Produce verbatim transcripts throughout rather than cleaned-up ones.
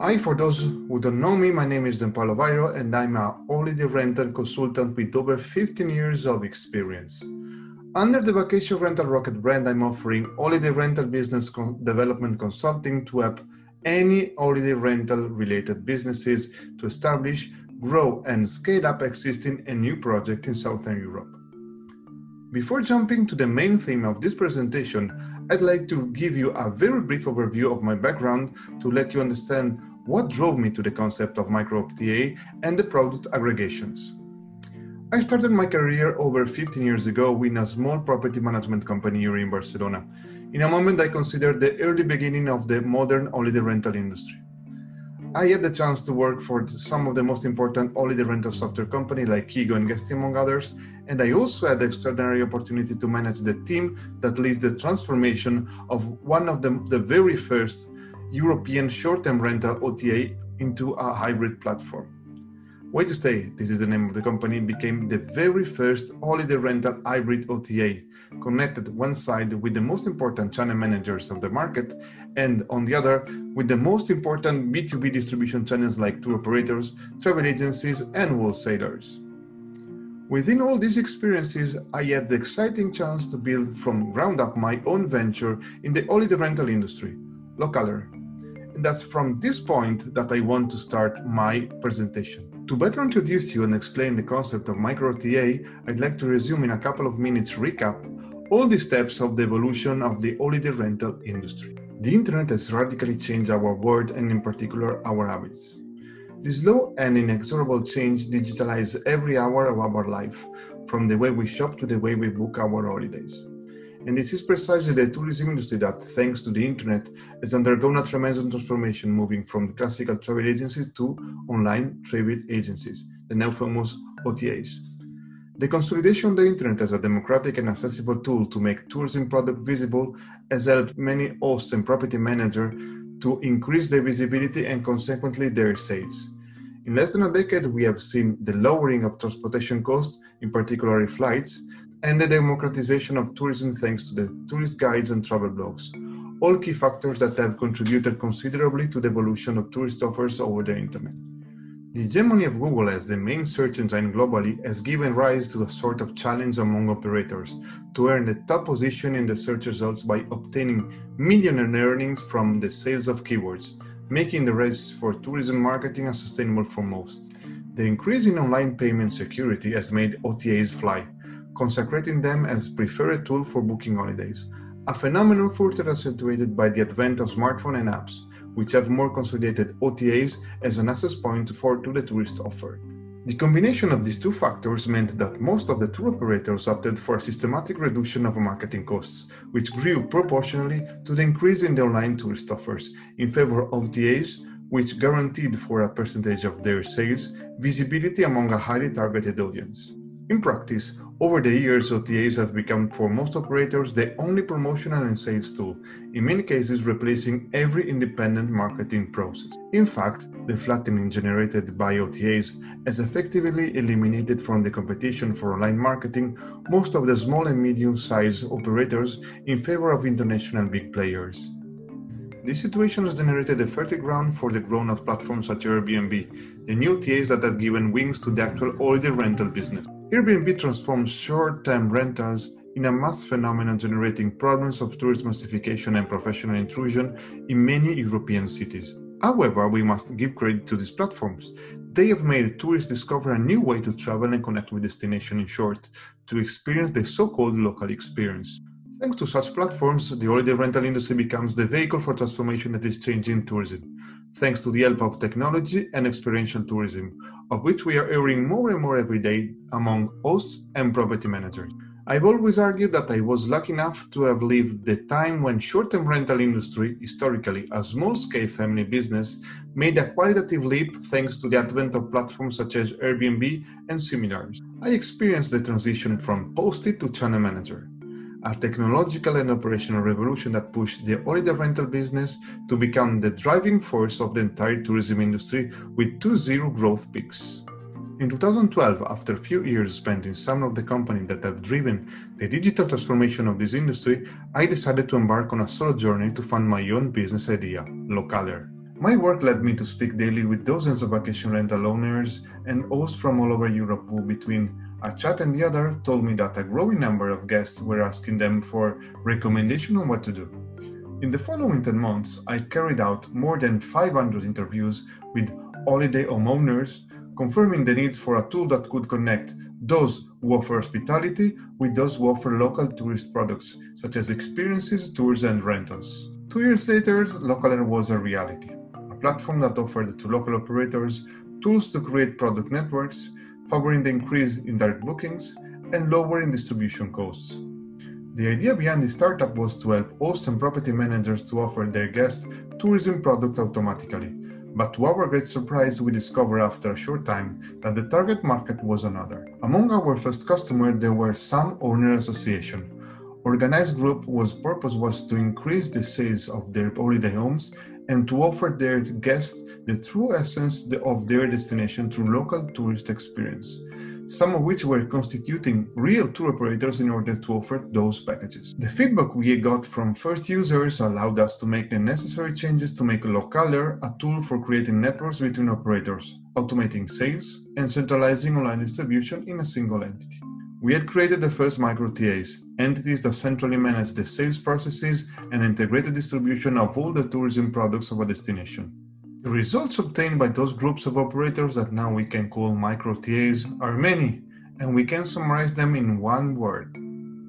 Hi, for those who don't know me, my name is Gianpaolo Vairo and I'm a holiday rental consultant with over fifteen years of experience. Under the Vacation Rental Rocket brand, I'm offering holiday rental business con- development consulting to help any holiday rental related businesses to establish, grow and scale up existing and new projects in Southern Europe. Before jumping to the main theme of this presentation, I'd like to give you a very brief overview of my background to let you understand what drove me to the concept of micro-O P T A and the product aggregations. I started my career over fifteen years ago with a small property management company here in Barcelona, in a moment I considered the early beginning of the modern holiday rental industry. I had the chance to work for some of the most important holiday rental software companies like Kigo and Guesty among others, and I also had the extraordinary opportunity to manage the team that leads the transformation of one of the, the very first European short-term rental O T A into a hybrid platform. Way to Stay, this is the name of the company, became the very first holiday rental hybrid O T A, connected one side with the most important channel managers of the market and on the other with the most important B two B distribution channels like tour operators, travel agencies and wholesalers. Within all these experiences, I had the exciting chance to build from ground up my own venture in the holiday rental industry, Localer. And that's from this point that I want to start my presentation. To better introduce you and explain the concept of micro-O T A, I'd like to resume in a couple of minutes recap all the steps of the evolution of the holiday rental industry. The internet has radically changed our world and in particular our habits. This slow and inexorable change digitalizes every hour of our life, from the way we shop to the way we book our holidays. And this is precisely the tourism industry that, thanks to the internet, has undergone a tremendous transformation, moving from classical travel agencies to online travel agencies, the now famous O T As. The consolidation of the internet as a democratic and accessible tool to make tourism products visible has helped many hosts and property managers to increase their visibility and consequently their sales. In less than a decade, we have seen the lowering of transportation costs, in particular flights, and the democratization of tourism thanks to the tourist guides and travel blogs, all key factors that have contributed considerably to the evolution of tourist offers over the internet. The hegemony of Google as the main search engine globally has given rise to a sort of challenge among operators to earn the top position in the search results by obtaining millionaire earnings from the sales of keywords, making the race for tourism marketing unsustainable for most. The increase in online payment security has made O T As fly, consecrating them as preferred tool for booking holidays, a phenomenon further accentuated by the advent of smartphones and apps, which have more consolidated O T As as an access point for to the tourist offer. The combination of these two factors meant that most of the tour operators opted for a systematic reduction of marketing costs, which grew proportionally to the increase in the online tourist offers, in favor of O T As, which guaranteed for a percentage of their sales visibility among a highly targeted audience. In practice, over the years, O T As have become, for most operators, the only promotional and sales tool, in many cases replacing every independent marketing process. In fact, the flattening generated by O T As has effectively eliminated from the competition for online marketing most of the small and medium-sized operators in favor of international big players. This situation has generated a fertile ground for the growth of platforms such as Airbnb, the new O T As that have given wings to the actual holiday rental business. Airbnb transforms short-term rentals in a mass phenomenon, generating problems of tourist massification and professional intrusion in many European cities. However, we must give credit to these platforms. They have made tourists discover a new way to travel and connect with destination, in short, to experience the so-called local experience. Thanks to such platforms, the holiday rental industry becomes the vehicle for transformation that is changing tourism, thanks to the help of technology and experiential tourism, of which we are hearing more and more every day among hosts and property managers. I've always argued that I was lucky enough to have lived the time when short-term rental industry, historically a small-scale family business, made a qualitative leap thanks to the advent of platforms such as Airbnb and seminars. I experienced the transition from post-it to channel manager, a technological and operational revolution that pushed the holiday rental business to become the driving force of the entire tourism industry with two zero growth peaks. In two thousand twelve, after a few years spent in some of the companies that have driven the digital transformation of this industry, I decided to embark on a solo journey to fund my own business idea, Localer. My work led me to speak daily with dozens of vacation rental owners and hosts from all over Europe who, between a chat and the other, told me that a growing number of guests were asking them for recommendations on what to do. In the following ten months, I carried out more than five hundred interviews with holiday homeowners, confirming the needs for a tool that could connect those who offer hospitality with those who offer local tourist products, such as experiences, tours and rentals. Two years later, Localair was a reality. Platform that offered to local operators tools to create product networks, favoring the increase in direct bookings and lowering distribution costs. The idea behind the startup was to help hosts and property managers to offer their guests tourism products automatically, but to our great surprise, we discovered after a short time that the target market was another. Among our first customers, there were some owner associations. Organized group whose purpose was to increase the sales of their holiday homes and to offer their guests the true essence of their destination through local tourist experience, some of which were constituting real tour operators in order to offer those packages. The feedback we got from first users allowed us to make the necessary changes to make Localer a tool for creating networks between operators, automating sales, and centralizing online distribution in a single entity. We had created the first micro-T As, entities that centrally manage the sales processes and integrated distribution of all the tourism products of a destination. The results obtained by those groups of operators that now we can call micro-T As are many, and we can summarize them in one word: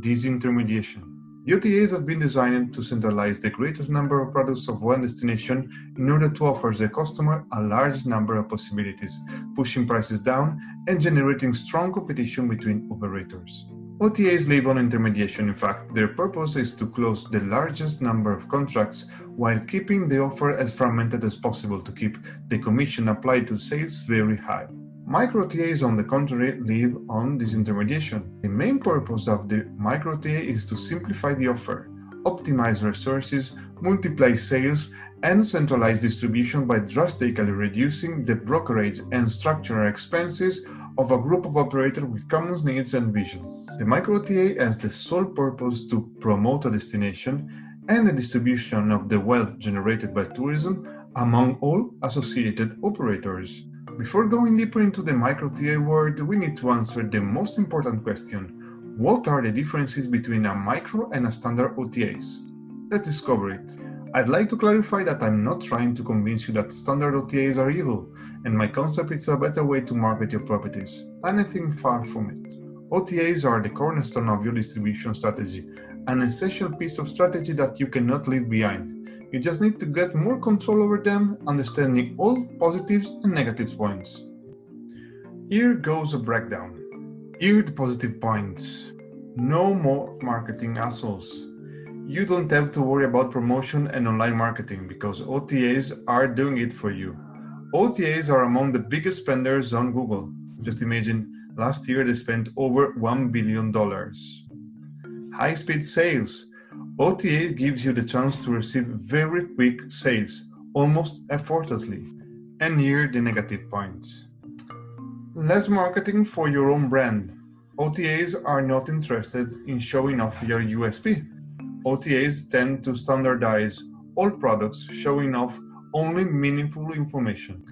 disintermediation. The O T As have been designed to centralize the greatest number of products of one destination in order to offer the customer a large number of possibilities, pushing prices down and generating strong competition between operators. O T As live on intermediation. In fact, their purpose is to close the largest number of contracts while keeping the offer as fragmented as possible to keep the commission applied to sales very high. Micro-T As, on the contrary, live on disintermediation. The main purpose of the micro-T A is to simplify the offer, optimize resources, multiply sales, and centralize distribution by drastically reducing the brokerage and structural expenses of a group of operators with common needs and vision. The micro-T A has the sole purpose to promote a destination and the distribution of the wealth generated by tourism among all associated operators. Before going deeper into the micro-T A world, we need to answer the most important question: what are the differences between a micro and a standard O T As? Let's discover it. I'd like to clarify that I'm not trying to convince you that standard O T As are evil, and my concept is a better way to market your properties. Anything far from it. O T As are the cornerstone of your distribution strategy, an essential piece of strategy that you cannot leave behind. You just need to get more control over them, understanding all positives and negatives points. Here goes a breakdown. Here are the positive points. No more marketing hassles. You don't have to worry about promotion and online marketing because O T As are doing it for you. O T As are among the biggest spenders on Google. Just imagine, last year they spent over one billion dollars. High-speed sales. O T A gives you the chance to receive very quick sales, almost effortlessly. And here the negative points. Less marketing for your own brand. O T As are not interested in showing off your U S P. O T As tend to standardize all products, showing off only meaningful information.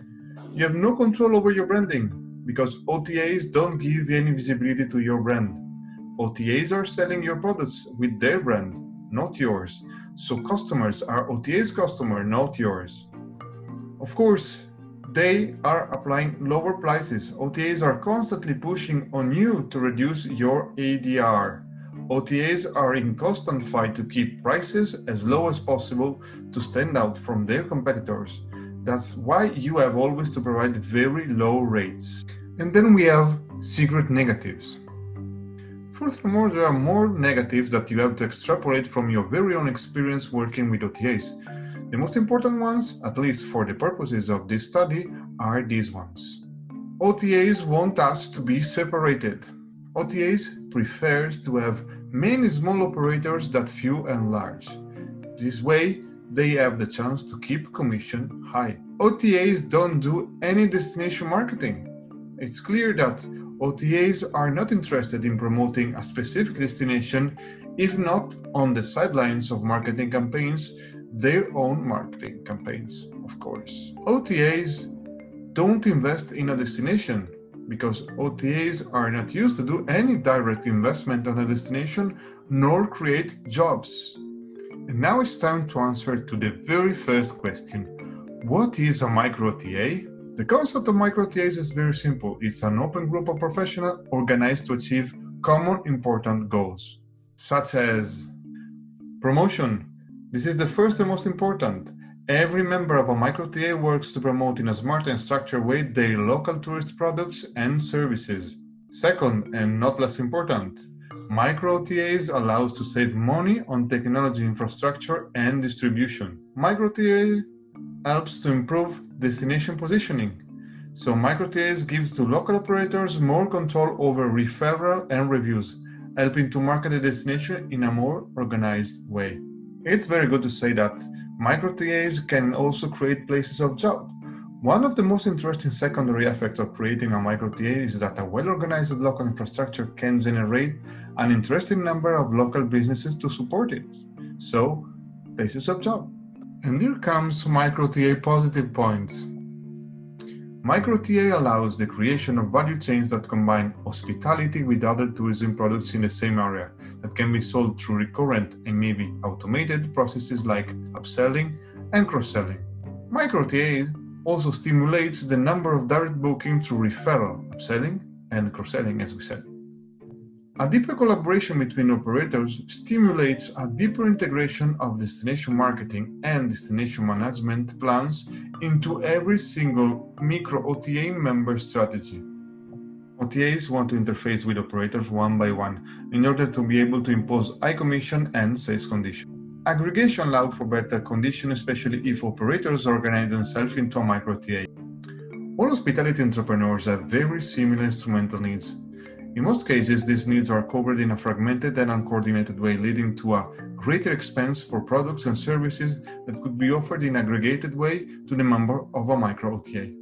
You have no control over your branding because O T As don't give any visibility to your brand. O T As are selling your products with their brand, not yours. So customers are O T A's customer, not yours. Of course, they are applying lower prices. O T As are constantly pushing on you to reduce your A D R. O T As are in constant fight to keep prices as low as possible to stand out from their competitors. That's why you have always to provide very low rates. And then we have secret negatives. Furthermore, there are more negatives that you have to extrapolate from your very own experience working with O T As. The most important ones, at least for the purposes of this study, are these ones. O T As want us to be separated. O T As prefers to have many small operators than few and large. This way, they have the chance to keep commission high. O T As don't do any destination marketing. It's clear that O T As are not interested in promoting a specific destination, if not on the sidelines of marketing campaigns, their own marketing campaigns, of course. O T As don't invest in a destination because O T As are not used to do any direct investment on a destination nor create jobs. And now it's time to answer to the very first question. What is a micro O T A? The concept of micro O T As is very simple. It's an open group of professionals organized to achieve common important goals, such as promotion. This is the first and most important. Every member of a micro O T A works to promote in a smart and structured way their local tourist products and services. Second, and not less important, micro O T As allows to save money on technology infrastructure and distribution. Micro O T A helps to improve destination positioning. So micro O T As gives to local operators more control over referral and reviews, helping to market the destination in a more organized way. It's very good to say that micro O T As can also create places of job. One of the most interesting secondary effects of creating a micro O T A is that a well-organized local infrastructure can generate an interesting number of local businesses to support it. So, places of job. And here comes micro O T A positive points. Micro O T A allows the creation of value chains that combine hospitality with other tourism products in the same area that can be sold through recurrent and maybe automated processes like upselling and cross-selling. Micro O T A also stimulates the number of direct bookings through referral, upselling and cross-selling, as we said. A deeper collaboration between operators stimulates a deeper integration of destination marketing and destination management plans into every single micro O T A member strategy. O T As want to interface with operators one by one in order to be able to impose high commission and sales conditions. Aggregation allows for better conditions, especially if operators organize themselves into a micro O T A. All hospitality entrepreneurs have very similar instrumental needs. In most cases, these needs are covered in a fragmented and uncoordinated way, leading to a greater expense for products and services that could be offered in an aggregated way to the member of a micro O T A.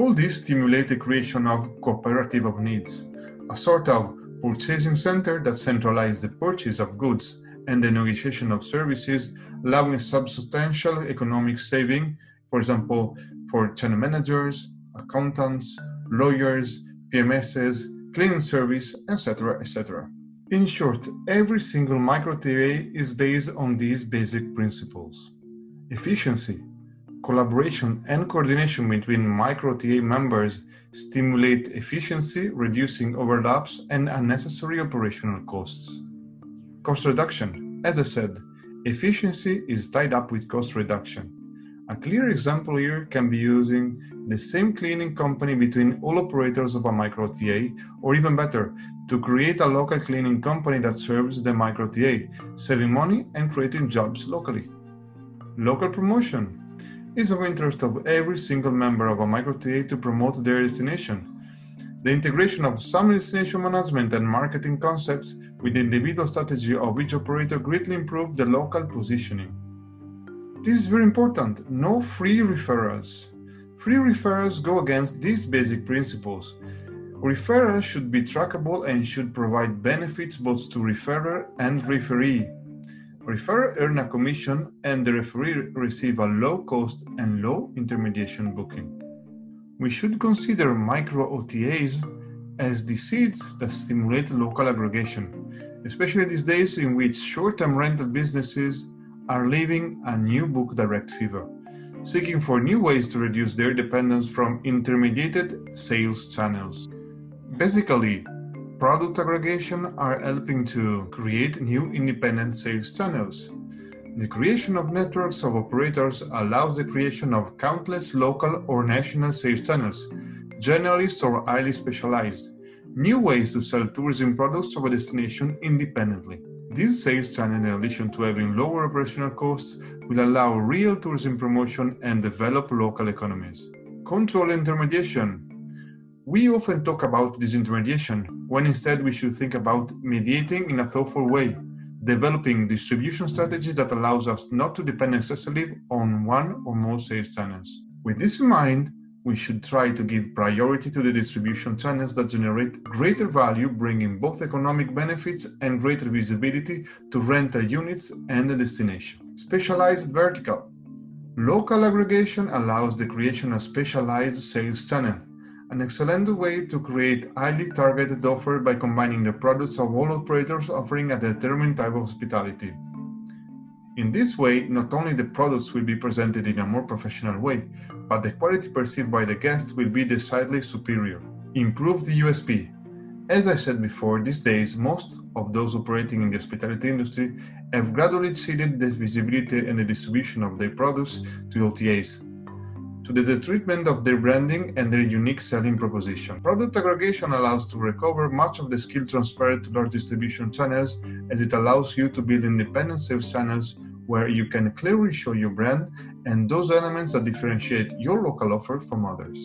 All these stimulate the creation of cooperative of needs, a sort of purchasing center that centralizes the purchase of goods and the negotiation of services, allowing substantial economic saving, for example, for channel managers, accountants, lawyers, P M Ss, cleaning service, et cetera, et cetera. In short, every single micro O T A is based on these basic principles. Efficiency, collaboration and coordination between micro O T A members stimulate efficiency, reducing overlaps and unnecessary operational costs. Cost reduction, as I said, efficiency is tied up with cost reduction. A clear example here can be using the same cleaning company between all operators of a micro O T A, or even better, to create a local cleaning company that serves the micro O T A, saving money and creating jobs locally. Local promotion is of interest of every single member of a micro O T A to promote their destination. The integration of some destination management and marketing concepts with the individual strategy of each operator greatly improves the local positioning. This is very important, no free referrals. Free referrals go against these basic principles. Referrals should be trackable and should provide benefits both to referrer and referee. Referrer earn a commission and the referee receive a low cost and low intermediation booking. We should consider micro O T As as the seeds that stimulate local aggregation, especially these days in which short-term rental businesses are living a new book direct fever, seeking for new ways to reduce their dependence from intermediated sales channels. Basically, product aggregation are helping to create new independent sales channels. The creation of networks of operators allows the creation of countless local or national sales channels, generalists or highly specialized, new ways to sell tourism products of a destination independently. These sales channels, in addition to having lower operational costs, will allow real tourism promotion and develop local economies. Control intermediation. We often talk about disintermediation, when instead we should think about mediating in a thoughtful way, developing distribution strategies that allows us not to depend excessively on one or more sales channels. With this in mind, We should try to give priority to the distribution channels that generate greater value, bringing both economic benefits and greater visibility to rental units and the destination. Specialized vertical. Local aggregation allows the creation of specialized sales channel, an excellent way to create highly targeted offer by combining the products of all operators offering a determined type of hospitality. In this way, not only the products will be presented in a more professional way, but the quality perceived by the guests will be decidedly superior. Improve the U S P. As I said before, these days, most of those operating in the hospitality industry have gradually ceded the visibility and the distribution of their products to O T As, to the treatment of their branding and their unique selling proposition. Product aggregation allows to recover much of the skill transferred to large distribution channels, as it allows you to build independent sales channels where you can clearly show your brand and those elements that differentiate your local offer from others.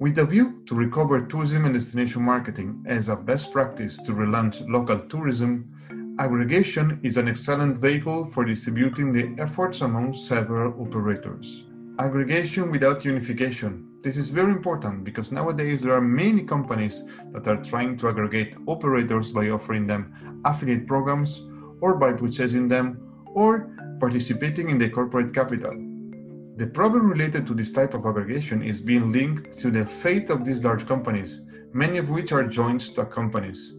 With a view to recover tourism and destination marketing as a best practice to relaunch local tourism, aggregation is an excellent vehicle for distributing the efforts among several operators. Aggregation without unification. This is very important because nowadays there are many companies that are trying to aggregate operators by offering them affiliate programs or by purchasing them or participating in the corporate capital. The problem related to this type of aggregation is being linked to the fate of these large companies, many of which are joint stock companies.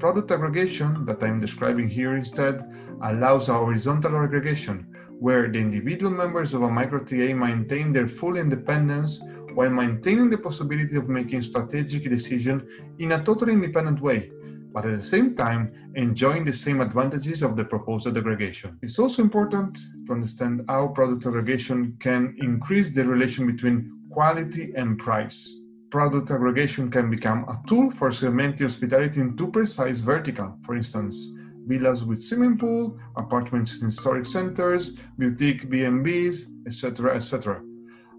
Product aggregation that I'm describing here instead allows a horizontal aggregation where the individual members of a micro-T A maintain their full independence while maintaining the possibility of making strategic decisions in a totally independent way, but at the same time enjoying the same advantages of the proposed aggregation. It's also important to understand how product aggregation can increase the relation between quality and price. Product aggregation can become a tool for segmenting hospitality into precise vertical, for instance, villas with swimming pool, apartments in historic centers, boutique B and Bs, et cetera, et cetera,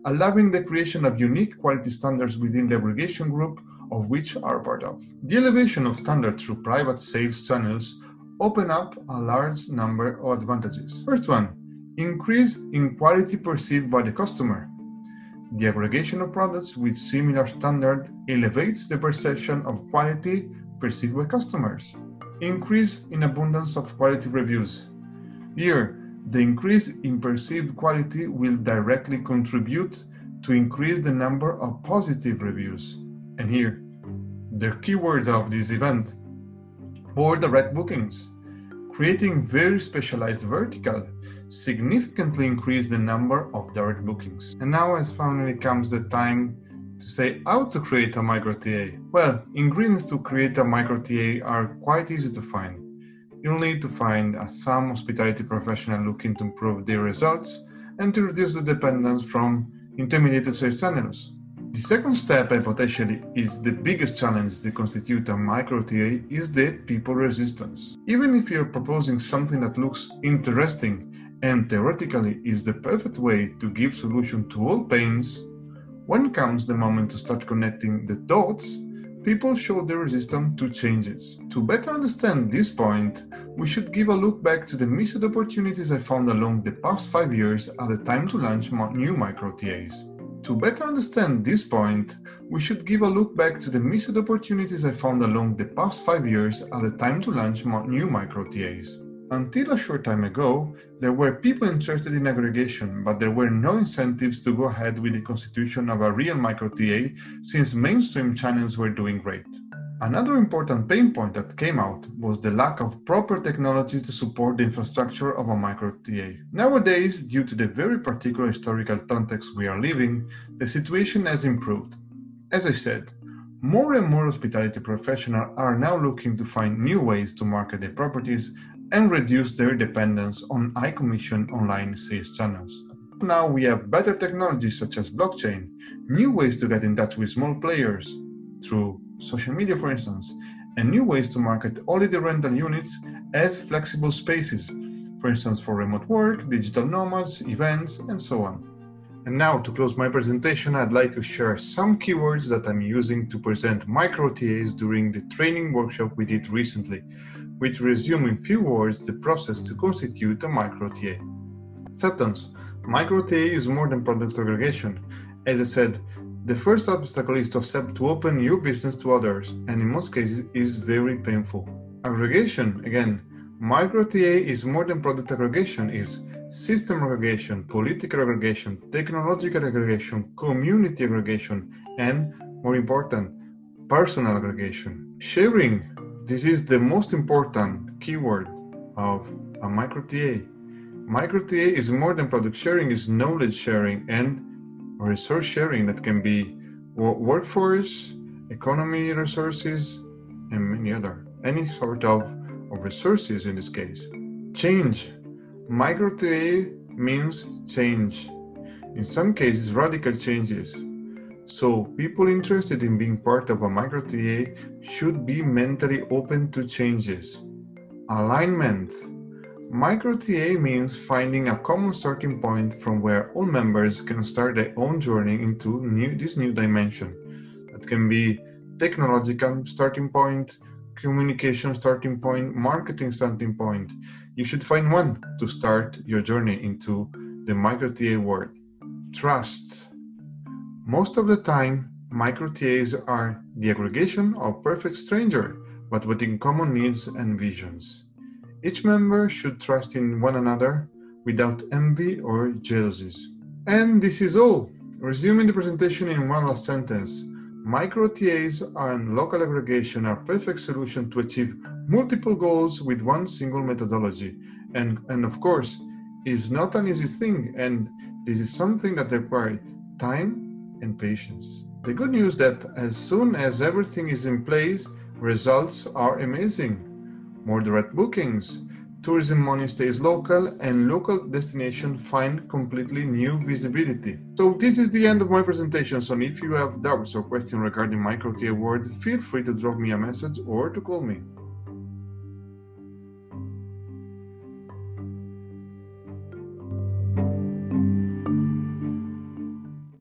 allowing the creation of unique quality standards within the aggregation group of which are part of. The elevation of standards through private sales channels open up a large number of advantages. First one, increase in quality perceived by the customer. The aggregation of products with similar standard elevates the perception of quality perceived by customers. Increase in abundance of quality reviews. Here, the increase in perceived quality will directly contribute to increase the number of positive reviews. And here, the keywords of this event: more direct bookings, creating very specialized vertical, significantly increase the number of direct bookings. And now as finally comes the time to say how to create a micro-T A. Well, ingredients to create a micro-T A are quite easy to find. You'll need to find a some hospitality professional looking to improve their results and to reduce the dependence from intermediate sales channels. The second step, and potentially is the biggest challenge to constitute a micro-T A, is the people resistance. Even if you're proposing something that looks interesting and theoretically is the perfect way to give solution to all pains, when comes the moment to start connecting the dots, people show their resistance to changes. To better understand this point, we should give a look back to the missed opportunities I found along the past five years at the time to launch new micro-T As. To better understand this point, we should give a look back to the missed opportunities I found along the past five years at the time to launch new micro-T As. Until a short time ago, there were people interested in aggregation, but there were no incentives to go ahead with the constitution of a real micro-T A since mainstream channels were doing great. Another important pain point that came out was the lack of proper technology to support the infrastructure of a micro-T A. Nowadays, due to the very particular historical context we are living, the situation has improved. As I said, more and more hospitality professionals are now looking to find new ways to market their properties and reduce their dependence on high commission online sales channels. Now we have better technologies such as blockchain, new ways to get in touch with small players through social media, for instance, and new ways to market holiday rental units as flexible spaces, for instance, for remote work, digital nomads, events, and so on. And now to close my presentation, I'd like to share some keywords that I'm using to present micro-T As during the training workshop we did recently, which resume in few words the process to constitute a micro-T A. Acceptance. Micro-T A is more than product aggregation. As I said, The first obstacle is to accept to open your business to others, and in most cases is very painful. Aggregation, again, micro T A is more than product aggregation, is system aggregation, political aggregation, technological aggregation, community aggregation, and, more important, personal aggregation. Sharing, this is the most important keyword of a micro T A. micro T A is more than product sharing, is knowledge sharing and resource sharing that can be workforce, economy resources, and many other, any sort of, of resources in this case. Change. micro T A means change. In some cases, radical changes. So people interested in being part of a micro T A should be mentally open to changes. Alignment. micro T A means finding a common starting point from where all members can start their own journey into new, this new dimension. That can be technological starting point, communication starting point, marketing starting point. You should find one to start your journey into the micro T A world. Trust. Most of the time, micro T As are the aggregation of perfect stranger, but with in common needs and visions. Each member should trust in one another without envy or jealousies. And this is all. Resuming the presentation in one last sentence. micro T As and local aggregation are perfect solution to achieve multiple goals with one single methodology. And, and of course, it's not an easy thing, and this is something that requires time and patience. The good news that as soon as everything is in place, results are amazing. More direct bookings, tourism money stays local, and local destinations find completely new visibility. So this is the end of my presentation. So if you have doubts or questions regarding micro T A world, feel free to drop me a message or to call me.